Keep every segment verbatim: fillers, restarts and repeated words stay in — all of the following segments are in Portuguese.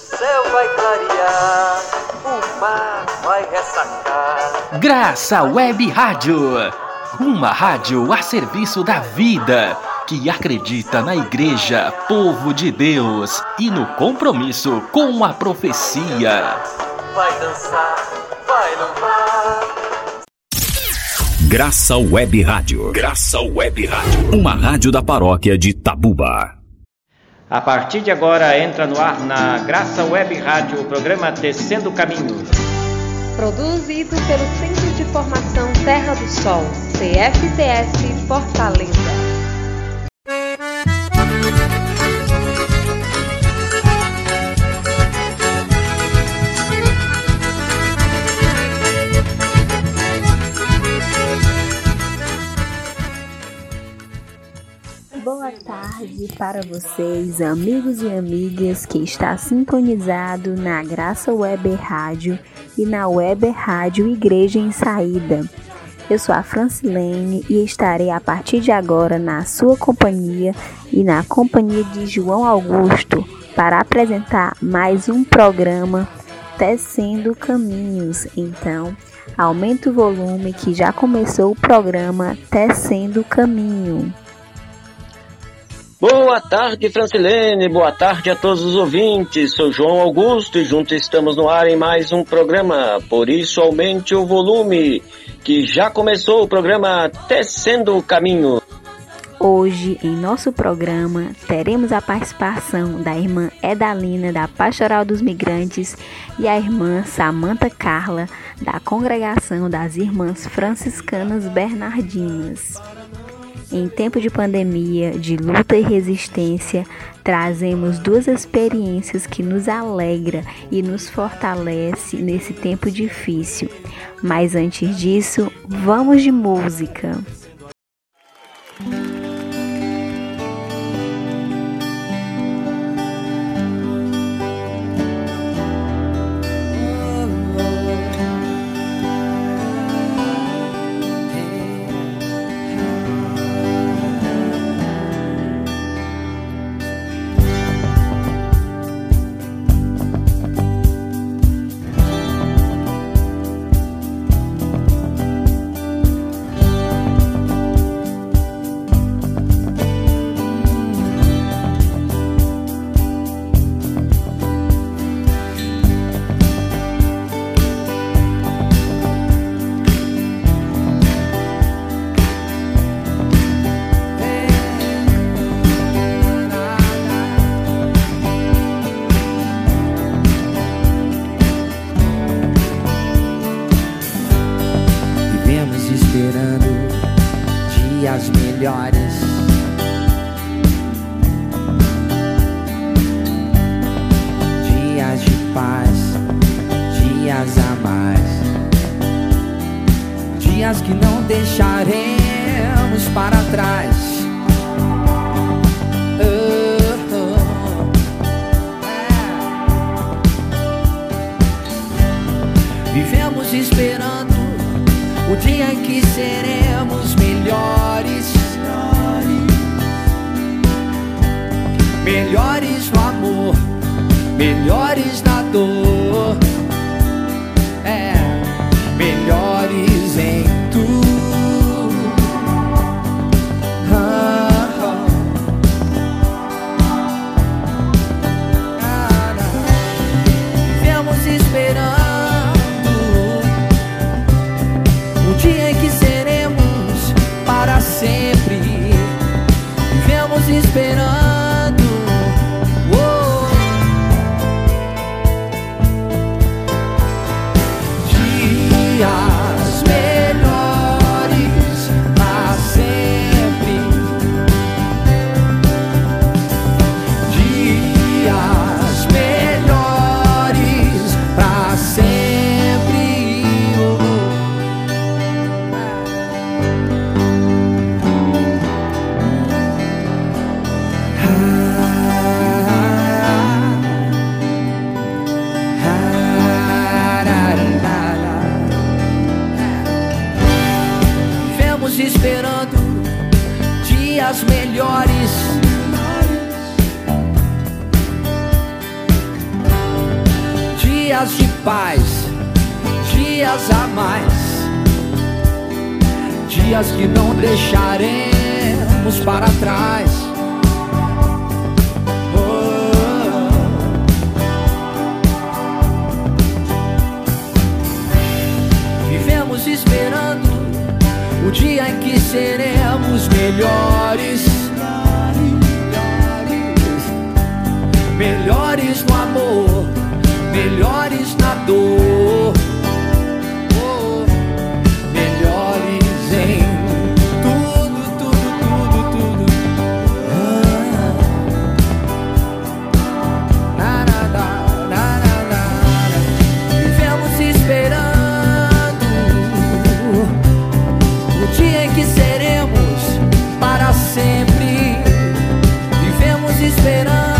céu vai clarear, o mar vai ressacar. Graça Web Rádio, uma rádio a serviço da vida, que acredita na Igreja, povo de Deus, e no compromisso com a profecia. Vai dançar, vai louvar. Graça Web Rádio. Graça Web Rádio. Uma rádio da paróquia de Tabuba. A partir de agora entra no ar na Graça Web Rádio o programa Tecendo Caminhos. Produzido pelo Centro de Formação Terra do Sol, C F T S Fortaleza. Boa tarde para vocês, amigos e amigas que está sintonizado na Graça Web Rádio e na Web Rádio Igreja em Saída. Eu sou a Francilene e estarei a partir de agora na sua companhia e na companhia de João Augusto para apresentar mais um programa Tecendo Caminhos. Então, aumenta o volume que já começou o programa Tecendo Caminho. Boa tarde, Francilene. Boa tarde a todos os ouvintes. Sou João Augusto e juntos estamos no ar em mais um programa. Por isso, aumente o volume, que já começou o programa Tecendo o Caminho. Hoje, em nosso programa, teremos a participação da irmã Edalina, da Pastoral dos Migrantes, e a irmã Samantha Carla, da Congregação das Irmãs Franciscanas Bernardinhas. Em tempo de pandemia, de luta e resistência, trazemos duas experiências que nos alegra e nos fortalece nesse tempo difícil. Mas antes disso, vamos de música. Esperando, oh. dias de paz, dias a mais, dias que não deixaremos para trás. Oh. Vivemos esperando o dia em que seremos melhores, melhores no amor, melhores na dor, oh, melhores em tudo, tudo, tudo, tudo. Ah. Na, na, na, na, na, na. Vivemos esperando o dia em que seremos para sempre. Vivemos esperando.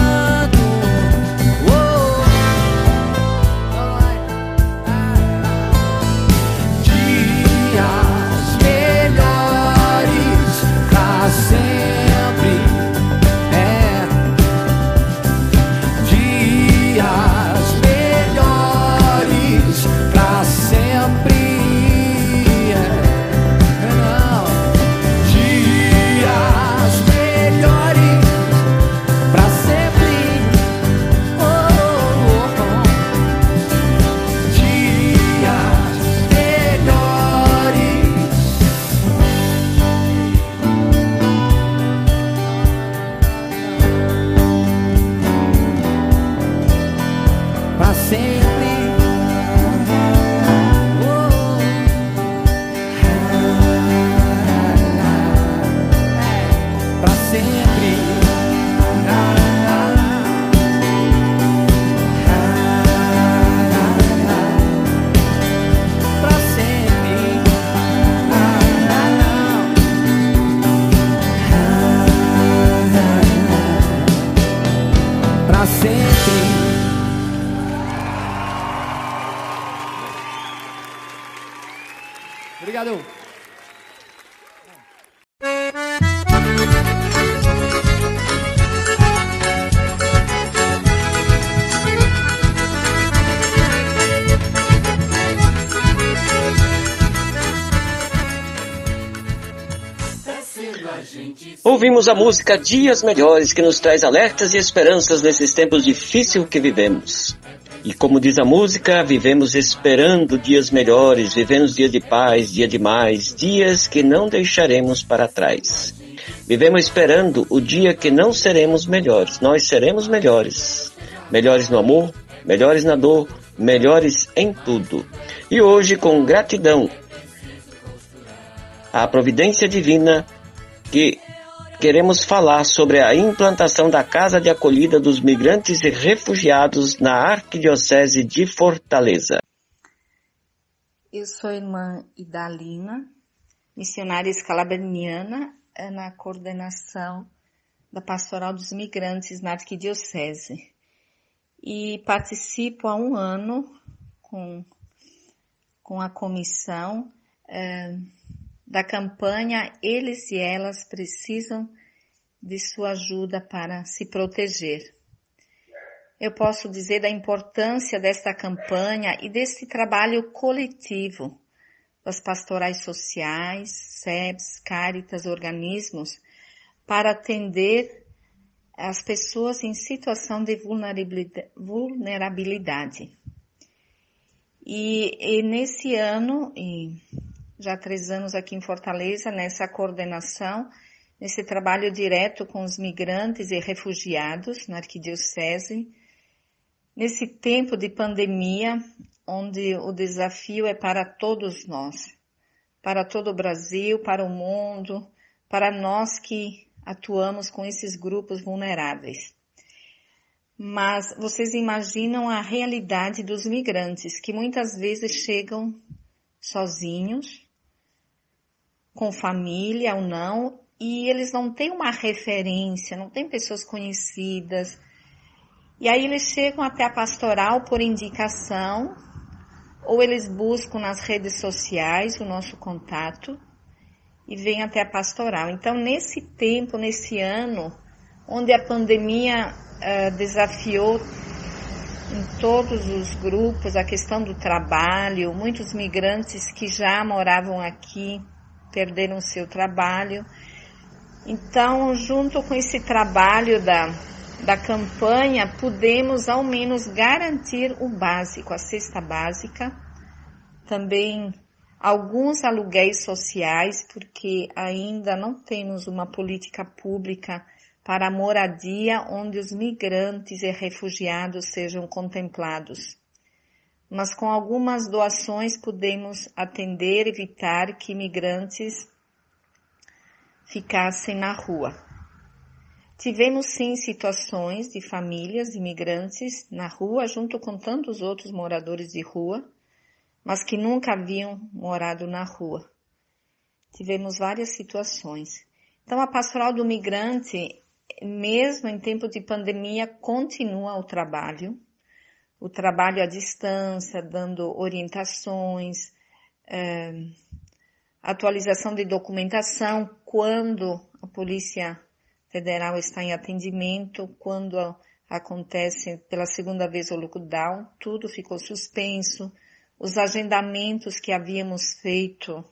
Ouvimos a música Dias Melhores, que nos traz alertas e esperanças nesses tempos difíceis que vivemos. E como diz a música, vivemos esperando dias melhores, vivemos dias de paz, dia de mais, dias que não deixaremos para trás. Vivemos esperando o dia que não seremos melhores, nós seremos melhores. Melhores no amor, melhores na dor, melhores em tudo. E hoje, com gratidão à providência divina, que queremos falar sobre a implantação da Casa de Acolhida dos Migrantes e Refugiados na Arquidiocese de Fortaleza. Eu sou a irmã Idalina, missionária escalabriniana, na coordenação da Pastoral dos Migrantes na Arquidiocese. E participo há um ano com, com a comissão é, da campanha Eles e Elas Precisam de Sua Ajuda para Se Proteger. Eu posso dizer da importância desta campanha e desse trabalho coletivo das pastorais sociais, S E B S, Cáritas, organismos, para atender as pessoas em situação de vulnerabilidade. E, e nesse ano... E, já há três anos aqui em Fortaleza, nessa coordenação, nesse trabalho direto com os migrantes e refugiados na Arquidiocese, nesse tempo de pandemia, onde o desafio é para todos nós, para todo o Brasil, para o mundo, para nós que atuamos com esses grupos vulneráveis. Mas vocês imaginam a realidade dos migrantes, que muitas vezes chegam sozinhos, com família ou não, e eles não têm uma referência, não têm pessoas conhecidas. E aí eles chegam até a pastoral por indicação, ou eles buscam nas redes sociais o nosso contato e vêm até a pastoral. Então, nesse tempo, nesse ano, onde a pandemia uh, desafiou em todos os grupos, a questão do trabalho, muitos migrantes que já moravam aqui perderam seu trabalho. Então, junto com esse trabalho da, da campanha, pudemos ao menos garantir o básico, a cesta básica, também alguns aluguéis sociais, porque ainda não temos uma política pública para a moradia onde os migrantes e refugiados sejam contemplados. Mas com algumas doações podemos atender, evitar que migrantes ficassem na rua. Tivemos sim situações de famílias de migrantes na rua, junto com tantos outros moradores de rua, mas que nunca haviam morado na rua. Tivemos várias situações. Então, a pastoral do migrante, mesmo em tempo de pandemia, continua o trabalho, o trabalho à distância, dando orientações, eh, atualização de documentação, quando a Polícia Federal está em atendimento, quando acontece pela segunda vez o lockdown, tudo ficou suspenso, os agendamentos que havíamos feito,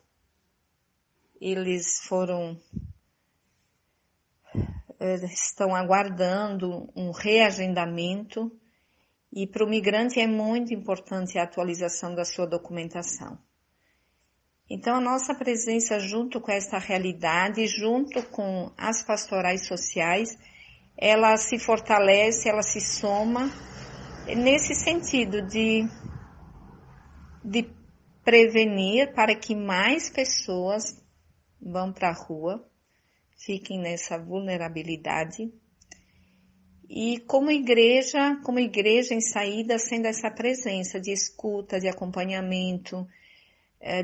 eles foram... estão aguardando um reagendamento, e para o migrante é muito importante a atualização da sua documentação. Então, a nossa presença junto com esta realidade, junto com as pastorais sociais, ela se fortalece, ela se soma nesse sentido de, de prevenir para que mais pessoas vão para a rua, fiquem nessa vulnerabilidade, e como igreja, como igreja em saída, sendo essa presença de escuta, de acompanhamento,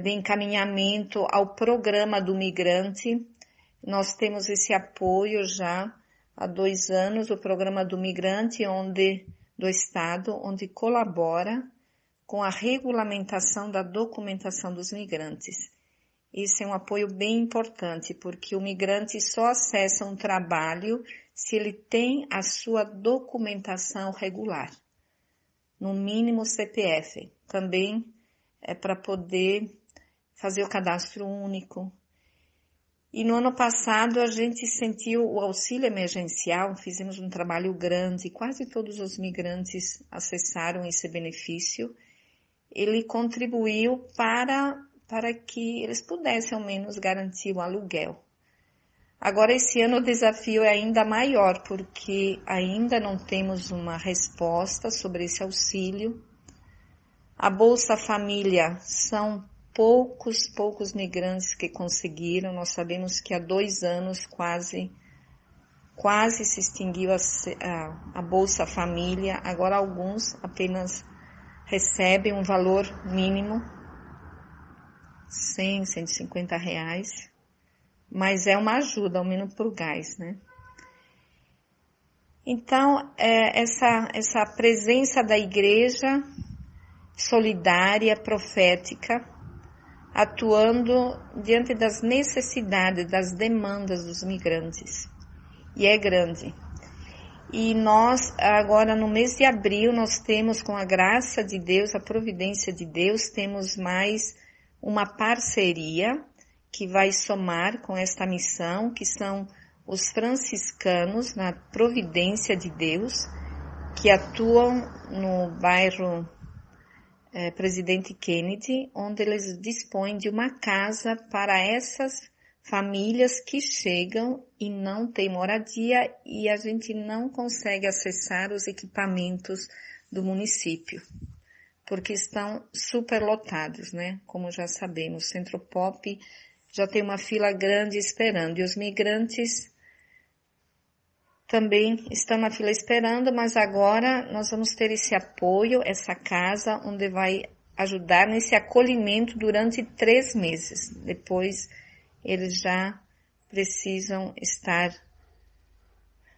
de encaminhamento ao programa do migrante. Nós temos esse apoio já há dois anos, o programa do migrante onde, do Estado, onde colabora com a regulamentação da documentação dos migrantes. Isso é um apoio bem importante, porque o migrante só acessa um trabalho se ele tem a sua documentação regular, no mínimo C P F. Também é para poder fazer o cadastro único. E no ano passado a gente sentiu o auxílio emergencial, fizemos um trabalho grande, quase todos os migrantes acessaram esse benefício. Ele contribuiu para... para que eles pudessem ao menos garantir o aluguel. Agora, esse ano o desafio é ainda maior, porque ainda não temos uma resposta sobre esse auxílio. A Bolsa Família, são poucos, poucos migrantes que conseguiram. Nós sabemos que há dois anos quase, quase se extinguiu a, a, a Bolsa Família. Agora alguns apenas recebem um valor mínimo, cem, cento e cinquenta reais, mas é uma ajuda, ao menos para o gás, né? Então, é, essa, essa presença da igreja solidária, profética, atuando diante das necessidades, das demandas dos migrantes, e é grande. E nós, agora no mês de abril, nós temos, com a graça de Deus, a providência de Deus, temos mais uma parceria que vai somar com esta missão, que são os franciscanos na providência de Deus, que atuam no bairro eh, Presidente Kennedy, onde eles dispõem de uma casa para essas famílias que chegam e não têm moradia, e a gente não consegue acessar os equipamentos do município, porque estão superlotados, né? Como já sabemos, o Centro Pop já tem uma fila grande esperando, e os migrantes também estão na fila esperando, mas agora nós vamos ter esse apoio, essa casa, onde vai ajudar nesse acolhimento durante três meses. Depois eles já precisam estar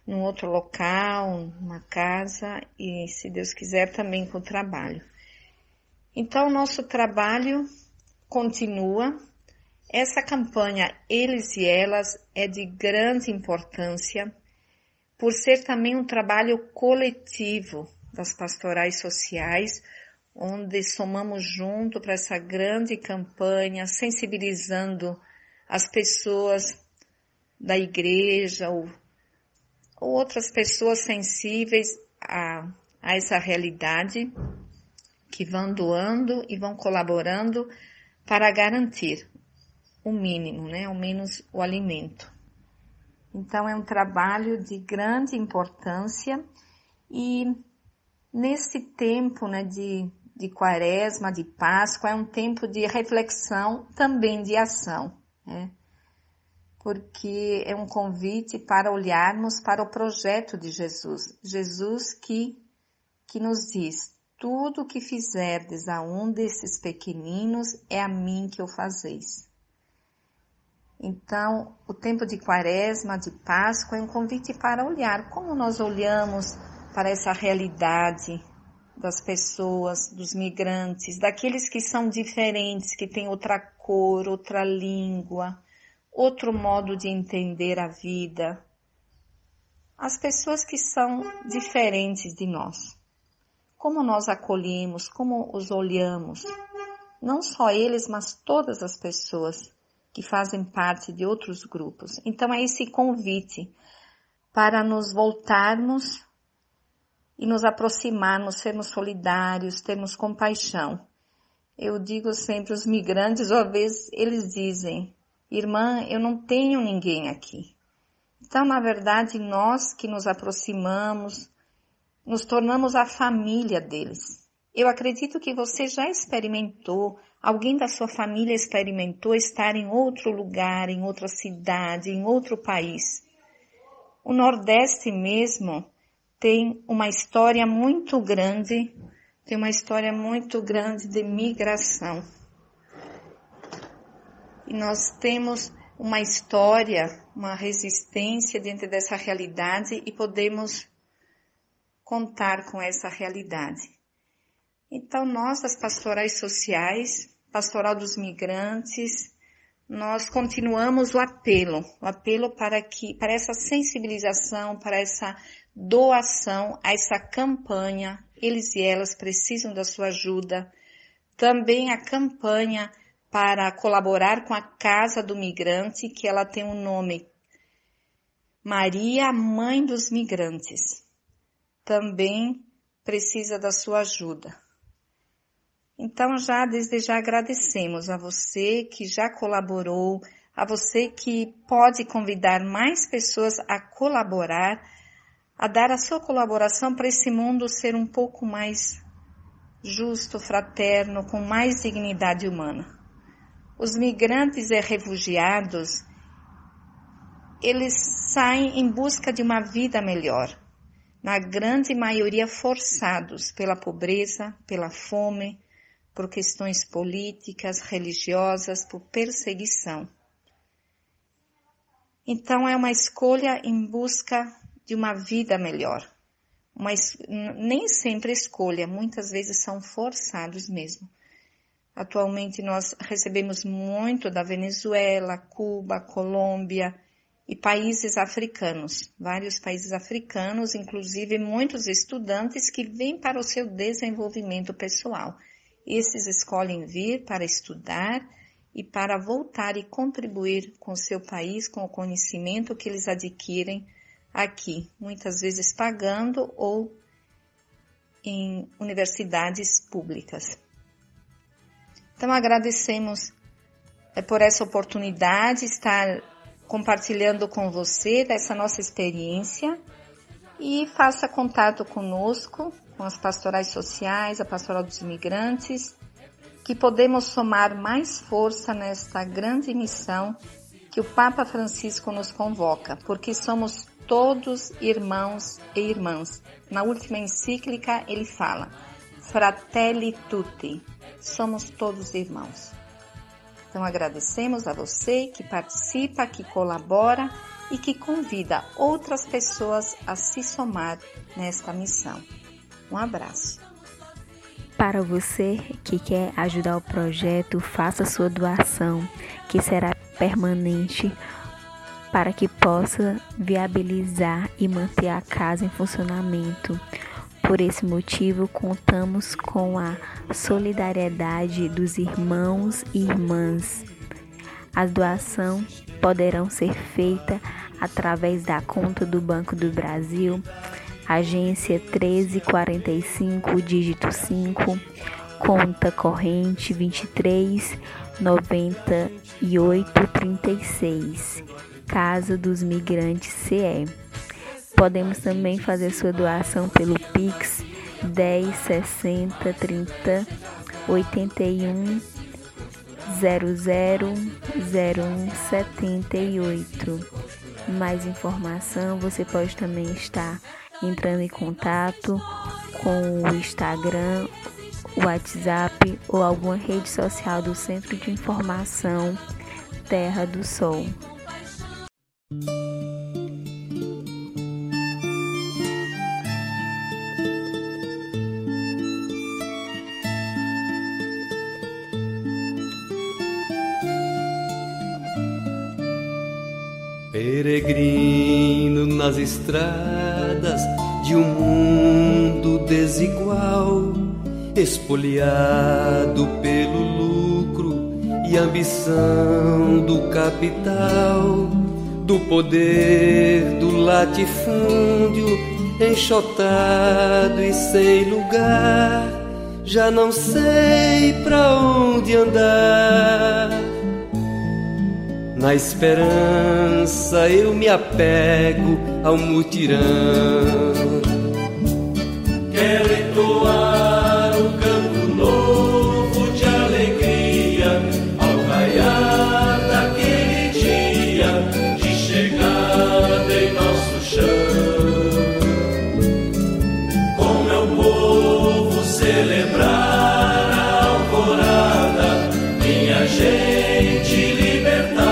num outro local, numa casa, e se Deus quiser também com o trabalho. Então, nosso trabalho continua. Essa campanha Eles e Elas é de grande importância, por ser também um trabalho coletivo. das pastorais sociais, onde somamos junto para essa grande campanha, sensibilizando as pessoas da igreja ou, ou outras pessoas sensíveis a, a essa realidade, que vão doando e vão colaborando para garantir o mínimo, né? Ao menos o alimento. Então, é um trabalho de grande importância e nesse tempo, né, de, de quaresma, de Páscoa, é um tempo de reflexão, também de ação, né? Porque é um convite para olharmos para o projeto de Jesus. Jesus que, que nos diz, tudo o que fizerdes a um desses pequeninos é a mim que o fazeis. Então, o tempo de quaresma, de Páscoa, é um convite para olhar como nós olhamos para essa realidade das pessoas, dos migrantes, daqueles que são diferentes, que têm outra cor, outra língua, outro modo de entender a vida. As pessoas que são diferentes de nós. Como nós acolhemos, como os olhamos. Não só eles, mas todas as pessoas que fazem parte de outros grupos. Então, é esse convite para nos voltarmos e nos aproximarmos, sermos solidários, termos compaixão. Eu digo sempre, os migrantes, às vezes, eles dizem, irmã, eu não tenho ninguém aqui. Então, na verdade, nós que nos aproximamos, nos tornamos a família deles. Eu acredito que você já experimentou, alguém da sua família experimentou estar em outro lugar, em outra cidade, em outro país. O Nordeste mesmo tem uma história muito grande, tem uma história muito grande de migração. E nós temos uma história, uma resistência dentro dessa realidade e podemos contar com essa realidade. Então, nós, das pastorais sociais, pastoral dos migrantes, nós continuamos o apelo, o apelo para que, para essa sensibilização, para essa doação a essa campanha, eles e elas precisam da sua ajuda. Também a campanha para colaborar com a Casa do Migrante, que ela tem o nome Maria, Mãe dos Migrantes. Também precisa da sua ajuda. Então, já desde já agradecemos a você que já colaborou, a você que pode convidar mais pessoas a colaborar, a dar a sua colaboração para esse mundo ser um pouco mais justo, fraterno, com mais dignidade humana. Os migrantes e refugiados, eles saem em busca de uma vida melhor, na grande maioria forçados pela pobreza, pela fome, por questões políticas, religiosas, por perseguição. Então, é uma escolha em busca de uma vida melhor. Mas nem sempre escolha, muitas vezes são forçados mesmo. Atualmente nós recebemos muito da Venezuela, Cuba, Colômbia e países africanos, vários países africanos, inclusive muitos estudantes que vêm para o seu desenvolvimento pessoal. Esses escolhem vir para estudar e para voltar e contribuir com o seu país, com o conhecimento que eles adquirem aqui, muitas vezes pagando ou em universidades públicas. Então, agradecemos por essa oportunidade, estar compartilhando com você dessa nossa experiência e faça contato conosco, com as pastorais sociais, a Pastoral dos Imigrantes, que podemos somar mais força nesta grande missão que o Papa Francisco nos convoca, porque somos todos irmãos e irmãs. Na última encíclica ele fala, Fratelli tutti, somos todos irmãos. Então agradecemos a você que participa, que colabora e que convida outras pessoas a se somar nesta missão. Um abraço. Para você que quer ajudar o projeto, faça sua doação, que será permanente, para que possa viabilizar e manter a casa em funcionamento. Por esse motivo, contamos com a solidariedade dos irmãos e irmãs. As doações poderão ser feitas através da conta do Banco do Brasil, agência treze quarenta e cinco, dígito cinco, conta corrente vinte e três, noventa e oito, trinta e seis, Casa dos Migrantes C E. Podemos também fazer sua doação pelo Pix dez, sessenta, trinta, oitenta e um, zero zero, zero um, setenta e oito. Mais informação, você pode também estar entrando em contato com o Instagram, o WhatsApp ou alguma rede social do Centro de Informação Terra do Sol. Peregrino nas estradas de um mundo desigual, espoliado pelo lucro e ambição do capital, do poder do latifúndio, enxotado e sem lugar, já não sei pra onde andar. Na esperança eu me apego ao mutirão. Quero entoar um canto novo de alegria ao raiar daquele dia de chegada em nosso chão. Com meu povo celebrar a alvorada, minha gente libertar.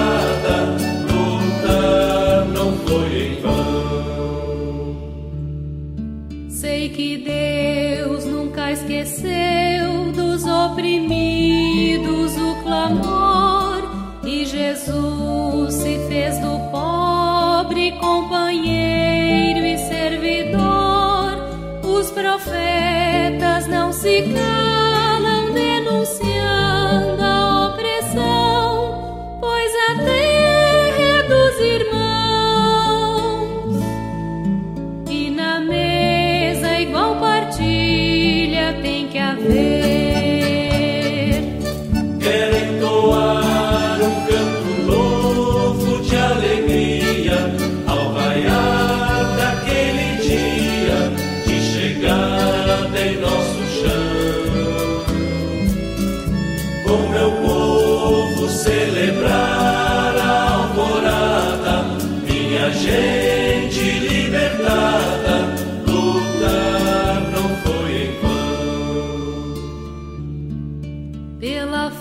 Que Deus nunca esqueceu dos oprimidos o clamor, e Jesus se fez do pobre companheiro e servidor. Os profetas não se calam denunciando a opressão, pois a terra é dos irmãos e na mesa igual partilha tem que haver. Quero entoar um canto novo de alegria ao raiar daquele dia de chegada em nosso chão. Com meu povo celebrar a alvorada, minha gente libertada.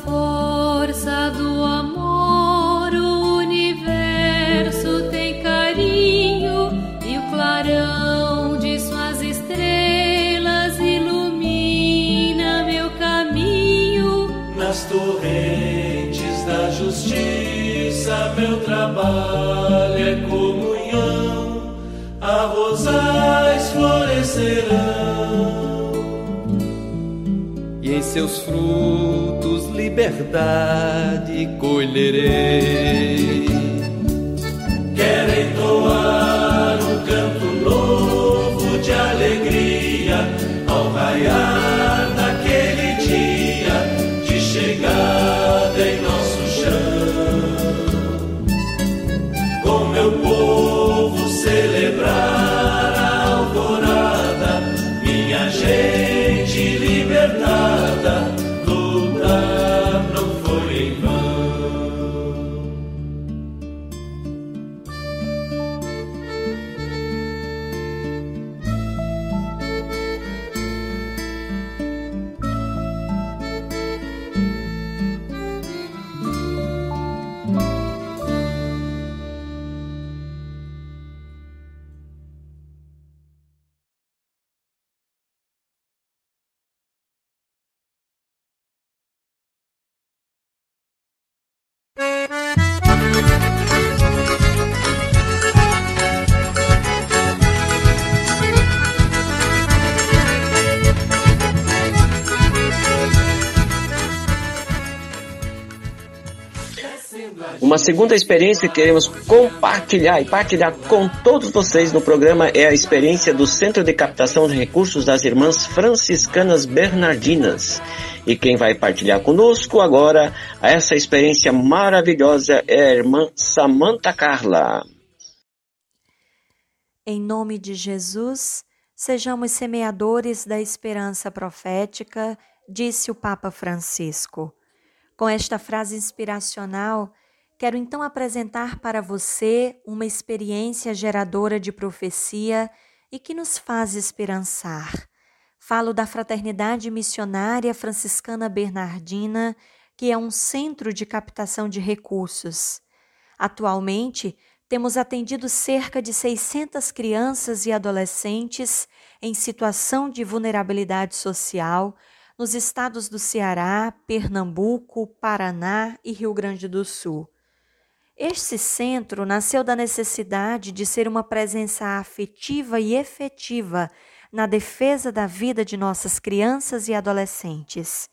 Força do amor, o universo tem carinho, e o clarão de suas estrelas ilumina meu caminho. Nas torrentes da justiça, meu trabalho é comunhão, arrozais florescerão. E em seus frutos liberdade colherei. Quero entoar um canto novo de alegria ao raiar daquele dia de chegada em nosso chão. Com meu povo celebrar a alvorada, minha gente libertada, lutar não foi em vão. Uma segunda experiência que queremos compartilhar e partilhar com todos vocês no programa é a experiência do Centro de Captação de Recursos das Irmãs Franciscanas Bernardinas. E quem vai partilhar conosco agora essa experiência maravilhosa é a irmã Samantha Carla. Em nome de Jesus, sejamos semeadores da esperança profética, disse o Papa Francisco. Com esta frase inspiracional, quero então apresentar para você uma experiência geradora de profecia e que nos faz esperançar. Falo da Fraternidade Missionária Franciscana Bernardina, que é um centro de captação de recursos. Atualmente, temos atendido cerca de seiscentas crianças e adolescentes em situação de vulnerabilidade social nos estados do Ceará, Pernambuco, Paraná e Rio Grande do Sul. Este centro nasceu da necessidade de ser uma presença afetiva e efetiva na defesa da vida de nossas crianças e adolescentes.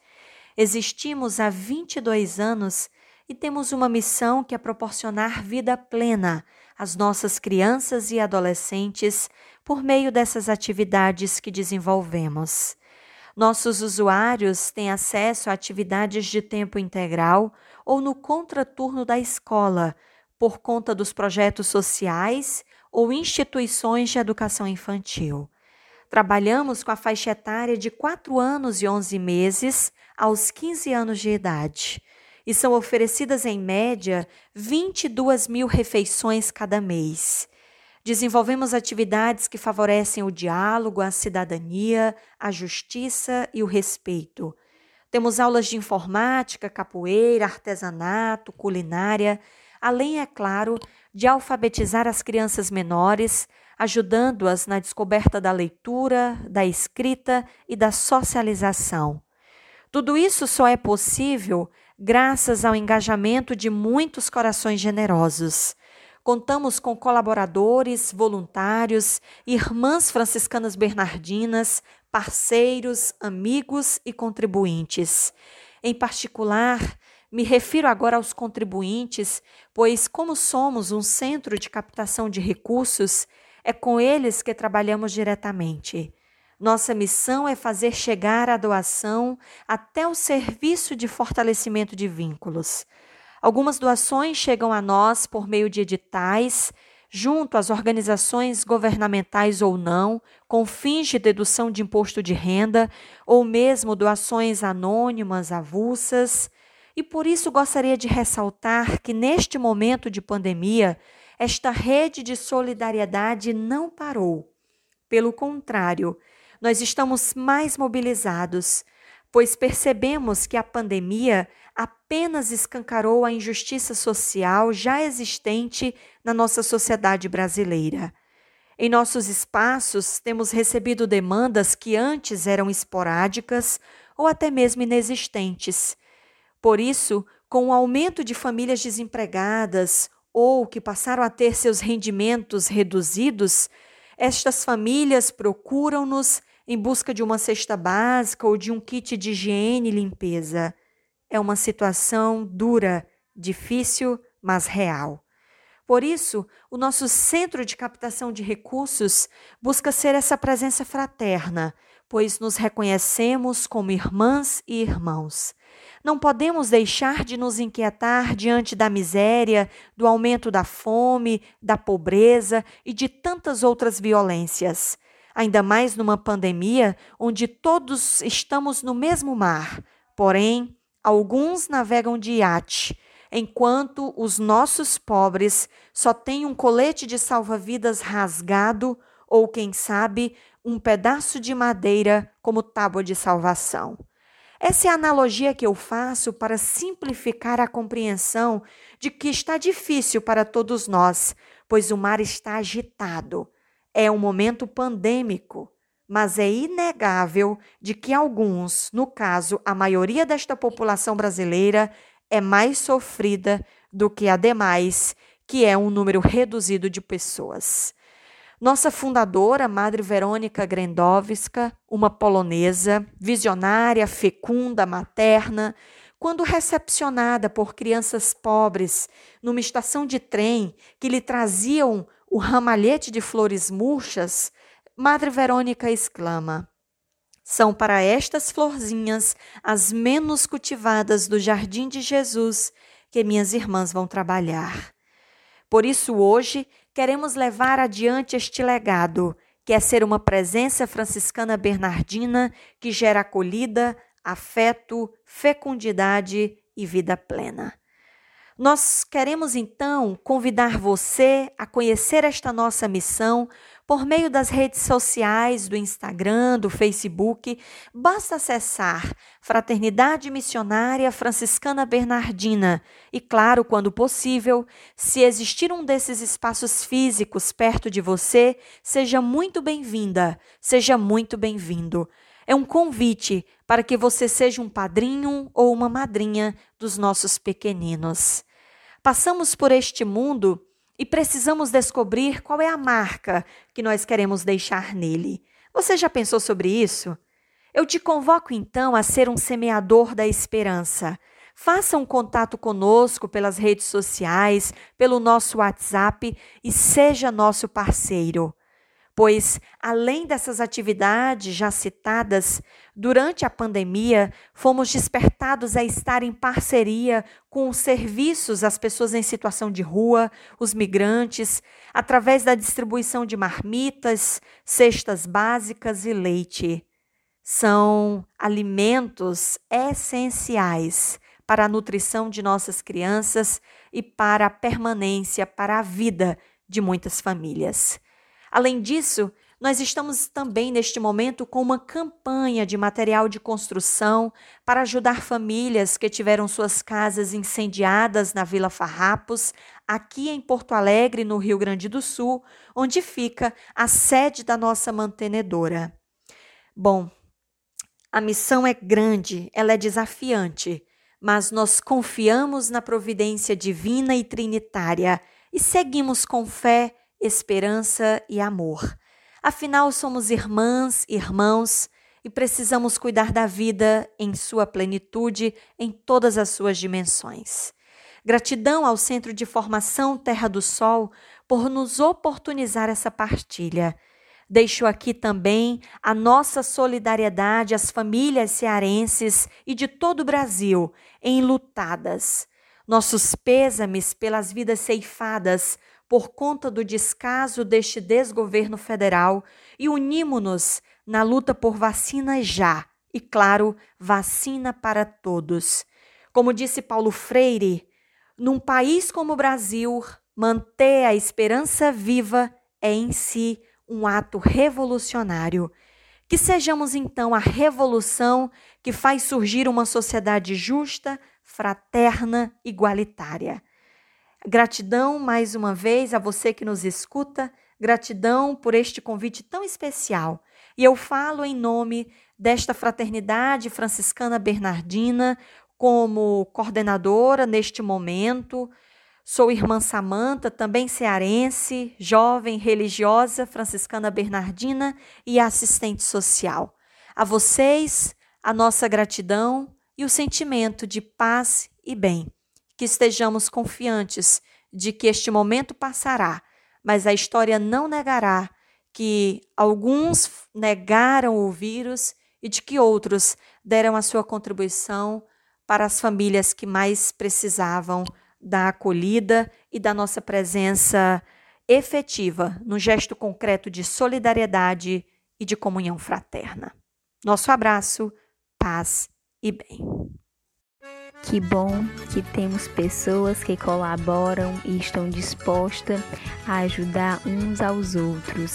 Existimos há vinte e dois anos e temos uma missão que é proporcionar vida plena às nossas crianças e adolescentes por meio dessas atividades que desenvolvemos. Nossos usuários têm acesso a atividades de tempo integral ou no contraturno da escola, por conta dos projetos sociais ou instituições de educação infantil. Trabalhamos com a faixa etária de quatro anos e onze meses aos quinze anos de idade. E são oferecidas, em média, vinte e duas mil refeições cada mês. Desenvolvemos atividades que favorecem o diálogo, a cidadania, a justiça e o respeito. Temos aulas de informática, capoeira, artesanato, culinária, além, é claro, de alfabetizar as crianças menores, ajudando-as na descoberta da leitura, da escrita e da socialização. Tudo isso só é possível graças ao engajamento de muitos corações generosos. Contamos com colaboradores, voluntários, irmãs franciscanas Bernardinas, parceiros, amigos e contribuintes. Em particular, me refiro agora aos contribuintes, pois, como somos um centro de captação de recursos, é com eles que trabalhamos diretamente. Nossa missão é fazer chegar a doação até o serviço de fortalecimento de vínculos. Algumas doações chegam a nós por meio de editais, junto às organizações governamentais ou não, com fins de dedução de imposto de renda, ou mesmo doações anônimas, avulsas. E por isso gostaria de ressaltar que, neste momento de pandemia, esta rede de solidariedade não parou. Pelo contrário, nós estamos mais mobilizados, pois percebemos que a pandemia apenas escancarou a injustiça social já existente na nossa sociedade brasileira. Em nossos espaços, temos recebido demandas que antes eram esporádicas ou até mesmo inexistentes. Por isso, com o aumento de famílias desempregadas ou que passaram a ter seus rendimentos reduzidos, estas famílias procuram-nos em busca de uma cesta básica ou de um kit de higiene e limpeza. É uma situação dura, difícil, mas real. Por isso, o nosso centro de captação de recursos busca ser essa presença fraterna, pois nos reconhecemos como irmãs e irmãos. Não podemos deixar de nos inquietar diante da miséria, do aumento da fome, da pobreza e de tantas outras violências. Ainda mais numa pandemia onde todos estamos no mesmo mar, porém, alguns navegam de iate, enquanto os nossos pobres só têm um colete de salva-vidas rasgado ou, quem sabe, um pedaço de madeira como tábua de salvação. Essa é a analogia que eu faço para simplificar a compreensão de que está difícil para todos nós, pois o mar está agitado. É um momento pandêmico, mas é inegável de que alguns, no caso, a maioria desta população brasileira, é mais sofrida do que a demais, que é um número reduzido de pessoas. Nossa fundadora, Madre Verônica Grendowska, uma polonesa, visionária, fecunda, materna, quando recepcionada por crianças pobres numa estação de trem que lhe traziam o ramalhete de flores murchas, Madre Verônica exclama: "São para estas florzinhas as menos cultivadas do Jardim de Jesus que minhas irmãs vão trabalhar." Por isso, hoje, queremos levar adiante este legado, que é ser uma presença franciscana bernardina que gera acolhida, afeto, fecundidade e vida plena. Nós queremos, então, convidar você a conhecer esta nossa missão por meio das redes sociais, do Instagram, do Facebook. Basta acessar Fraternidade Missionária Franciscana Bernardina e, claro, quando possível, se existir um desses espaços físicos perto de você, seja muito bem-vinda, seja muito bem-vindo. É um convite para que você seja um padrinho ou uma madrinha dos nossos pequeninos. Passamos por este mundo e precisamos descobrir qual é a marca que nós queremos deixar nele. Você já pensou sobre isso? Eu te convoco então a ser um semeador da esperança. Faça um contato conosco pelas redes sociais, pelo nosso WhatsApp e seja nosso parceiro. Pois, além dessas atividades já citadas, durante a pandemia, fomos despertados a estar em parceria com os serviços às pessoas em situação de rua, os migrantes, através da distribuição de marmitas, cestas básicas e leite. São alimentos essenciais para a nutrição de nossas crianças e para a permanência, para a vida de muitas famílias. Além disso, nós estamos também neste momento com uma campanha de material de construção para ajudar famílias que tiveram suas casas incendiadas na Vila Farrapos, aqui em Porto Alegre, no Rio Grande do Sul, onde fica a sede da nossa mantenedora. Bom, a missão é grande, ela é desafiante, mas nós confiamos na providência divina e trinitária e seguimos com fé, esperança e amor. Afinal, somos irmãs, irmãos e precisamos cuidar da vida em sua plenitude, em todas as suas dimensões. Gratidão ao Centro de Formação Terra do Sol por nos oportunizar essa partilha. Deixo aqui também a nossa solidariedade às famílias cearenses e de todo o Brasil, enlutadas. Nossos pêsames pelas vidas ceifadas, por conta do descaso deste desgoverno federal, e unimo-nos na luta por vacina já, e claro, vacina para todos. Como disse Paulo Freire, num país como o Brasil, manter a esperança viva é em si um ato revolucionário. Que sejamos então a revolução que faz surgir uma sociedade justa, fraterna, igualitária. Gratidão mais uma vez a você que nos escuta, gratidão por este convite tão especial. E eu falo em nome desta Fraternidade Franciscana Bernardina, como coordenadora neste momento. Sou irmã Samantha, também cearense, jovem religiosa franciscana Bernardina e assistente social. A vocês, a nossa gratidão e o sentimento de paz e bem. Que estejamos confiantes de que este momento passará, mas a história não negará que alguns negaram o vírus e de que outros deram a sua contribuição para as famílias que mais precisavam da acolhida e da nossa presença efetiva no gesto concreto de solidariedade e de comunhão fraterna. Nosso abraço, paz e bem. Que bom que temos pessoas que colaboram e estão dispostas a ajudar uns aos outros.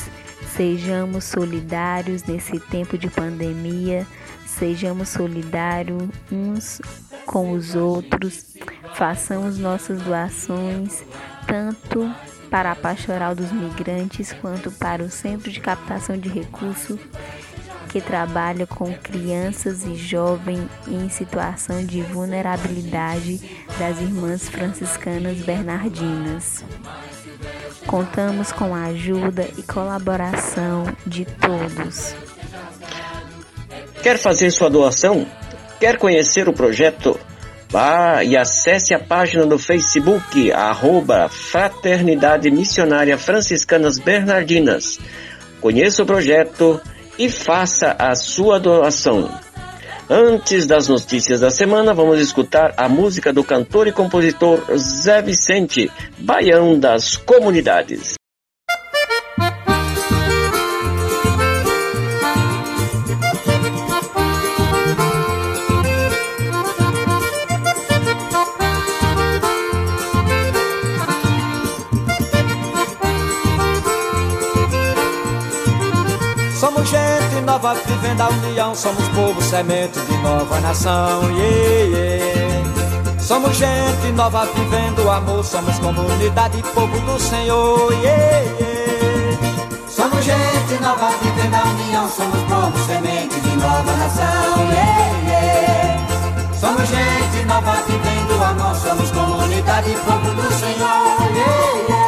Sejamos solidários nesse tempo de pandemia, sejamos solidários uns com os outros, façamos nossas doações, tanto para a Pastoral dos Migrantes quanto para o Centro de Captação de Recursos, que trabalha com crianças e jovens em situação de vulnerabilidade das Irmãs Franciscanas Bernardinas. Contamos com a ajuda e colaboração de todos. Quer fazer sua doação? Quer conhecer o projeto? Vá e acesse a página no Facebook, arroba Fraternidade Missionária Franciscanas Bernardinas. Conheça o projeto e faça a sua doação. Antes das notícias da semana, vamos escutar a música do cantor e compositor Zé Vicente, Baião das Comunidades. Somos gente nova vivendo a união, somos povo semente de nova nação, yeah, yeah. Somos gente nova vivendo o amor, somos comunidade, povo do Senhor, yeah, yeah. Somos gente nova vivendo a união, somos povo semente de nova nação, yeah, yeah. Somos gente nova vivendo o amor, somos comunidade, povo do Senhor, yeah, yeah.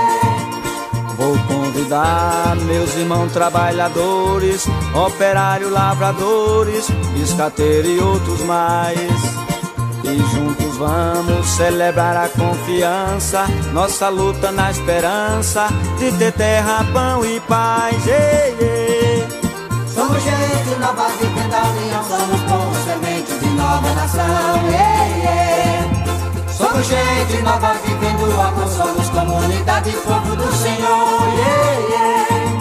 Vou convidar meus irmãos trabalhadores, operários, lavradores, escateiro e outros mais. E juntos vamos celebrar a confiança, nossa luta na esperança de ter terra, pão e paz. Ei, ei. Somos gente nova vivendo a união, somos povo semente de nova nação. Ei, ei. Somos gente nova vivendo o amor, somos comunidade, povo do Senhor, yeah, yeah.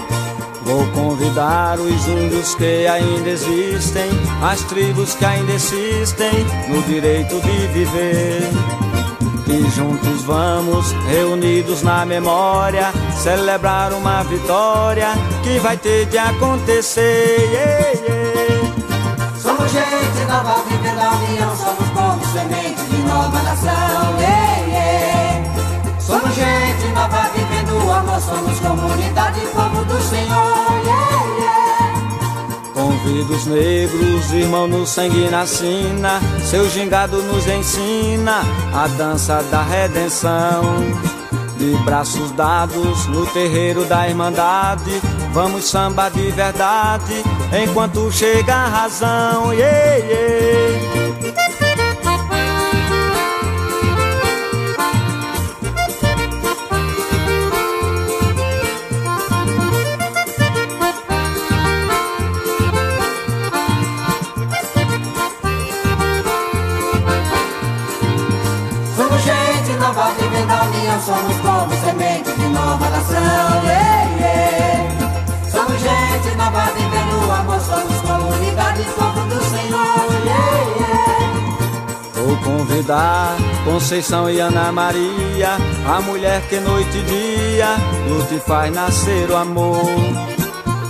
Vou convidar os índios que ainda existem, as tribos que ainda existem no direito de viver. E juntos vamos, reunidos na memória, celebrar uma vitória que vai ter de acontecer, yeah, yeah. Somos gente nova vivendo a união, somos povo semente de nova nação, yeah, yeah. Somos gente nova vivendo o amor, somos comunidade, povo do Senhor, yeah, yeah. Convido os negros, irmão no sangue e na sina, seu gingado nos ensina a dança da redenção. De braços dados no terreiro da irmandade, vamos samba de verdade enquanto chega a razão, yeah, yeah. Somos povo semente de nova nação, yeah, yeah. Somos gente nova vivendo o amor, somos comunidade, povo do Senhor, yeah, yeah. Vou convidar Conceição e Ana Maria, a mulher que noite e dia luta faz nascer o amor.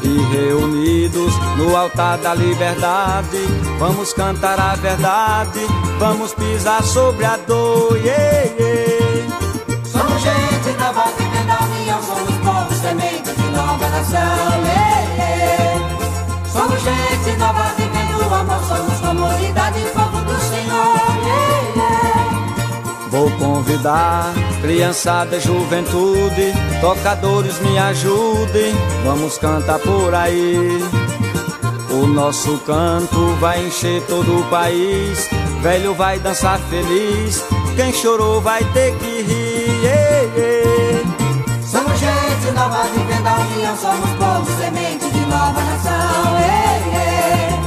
E reunidos no altar da liberdade, vamos cantar a verdade, vamos pisar sobre a dor, yeah, yeah. Gente nova vivendo a união, somos povo semente de nova nação, ei, ei. Somos gente nova vivendo o amor, somos comunidade, povo do Senhor, ei, ei. Vou convidar criançada, juventude, tocadores, me ajudem, vamos cantar por aí. O nosso canto vai encher todo o país, velho vai dançar feliz, quem chorou vai ter que rir, yeah, yeah. Somos gente nova vivendo a união, somos povo semente de nova nação, yeah, yeah.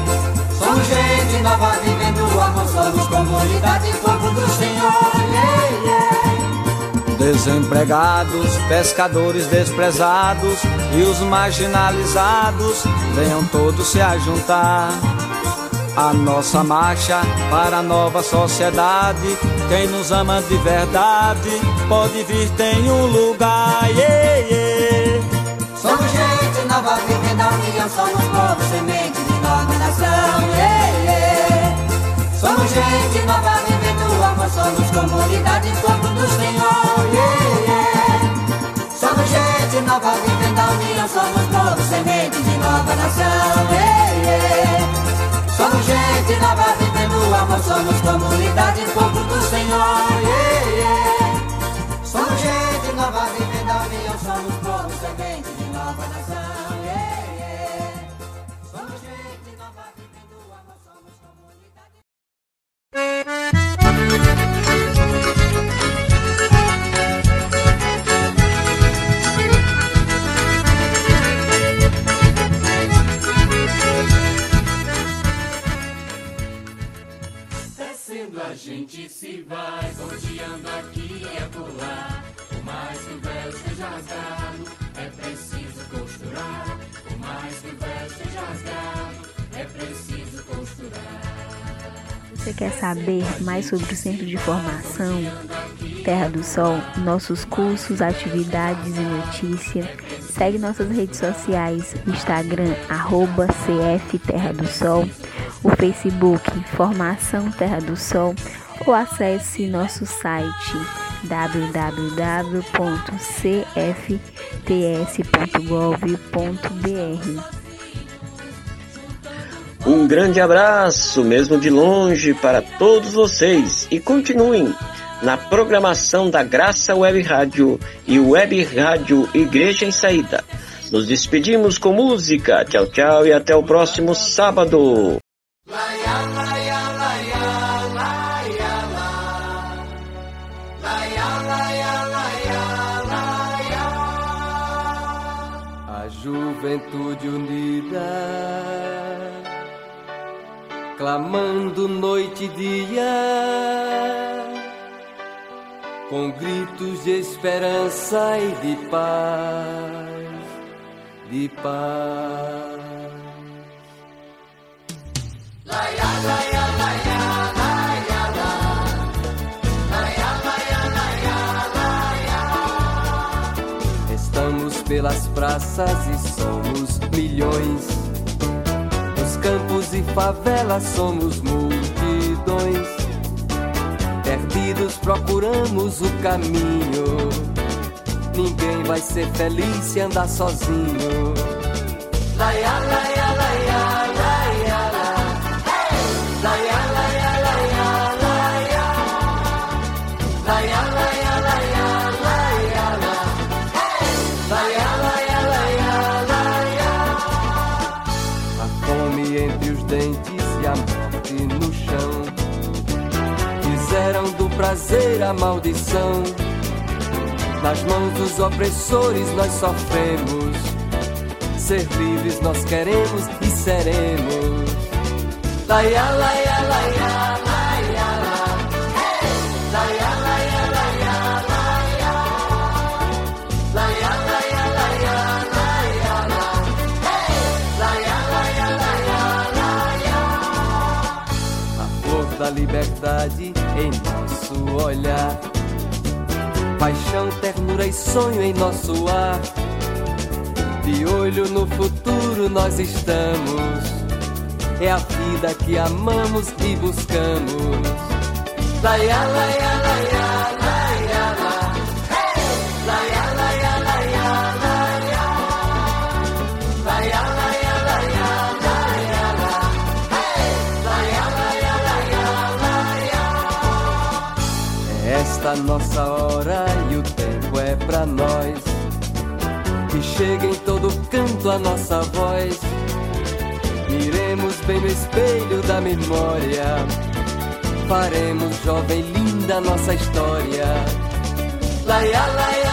Somos gente nova vivendo o amor, somos comunidade, povo do Senhor, yeah, yeah. Desempregados, pescadores desprezados e os marginalizados, venham todos se ajuntar. A nossa marcha para a nova sociedade, quem nos ama de verdade pode vir, tem um lugar, yeah, yeah. Somos gente nova vivendo a união, somos povo semente de nova nação, yeah, yeah. Somos gente nova vivendo o amor, somos comunidade, povo do Senhor, yeah, yeah. Somos gente nova vivendo a união, somos povo semente de nova nação, yeah, yeah. Somos gente nova vivendo o amor, somos comunidade, povo do Senhor, yeah, yeah. Somos gente nova vivendo a união, somos crescendo a gente se vai, ondeando aqui e acolá. Por mais que o véu esteja rasgado, é preciso costurar. Por mais que o véu esteja rasgado, é preciso costurar. Você quer saber mais sobre o Centro de Formação Terra do Sol, nossos cursos, atividades e notícias? Segue nossas redes sociais, Instagram, arroba C F Terra do Sol, o Facebook, Formação Terra do Sol, ou acesse nosso site w w w ponto c f t s ponto gov ponto b r. Um grande abraço, mesmo de longe, para todos vocês e continuem na programação da Graça Web Rádio e Web Rádio Igreja em Saída. Nos despedimos com música. Tchau, tchau e até o próximo sábado. A juventude unida, clamando noite e dia, com gritos de esperança e de paz, de paz. Laia, laia, laia, laia, laia, laia, laia, laia. Estamos pelas praças e somos milhões. Nos campos e favelas somos multidões. Perdidos procuramos o caminho. Ninguém vai ser feliz se andar sozinho. Laia, laia, laia, laia, laia, laia, laia, laia, laia, laia, laia, laia, laia, laia, laia. A fome entre os dentes e a morte no chão fizeram do prazer a maldição. Nas mãos dos opressores nós sofremos. Ser livres nós queremos e seremos. Laia, laia, laia, laia, laia, laia, laia, laia, laia, laia, laia, laia, laia, laia, laia, laia. A flor da liberdade em nosso olhar, paixão, ternura e sonho em nosso ar. De olho no futuro nós estamos. É a vida que amamos e buscamos. Laia, laia, laia, laia, laia, laia, laia, laia, laia, laia, laia, laia, laia. Esta nossa hora e o tempo é pra nós. Que chega em todo canto a nossa voz. Miremos bem no espelho da memória. Faremos, jovem linda, nossa história. Laia, laia.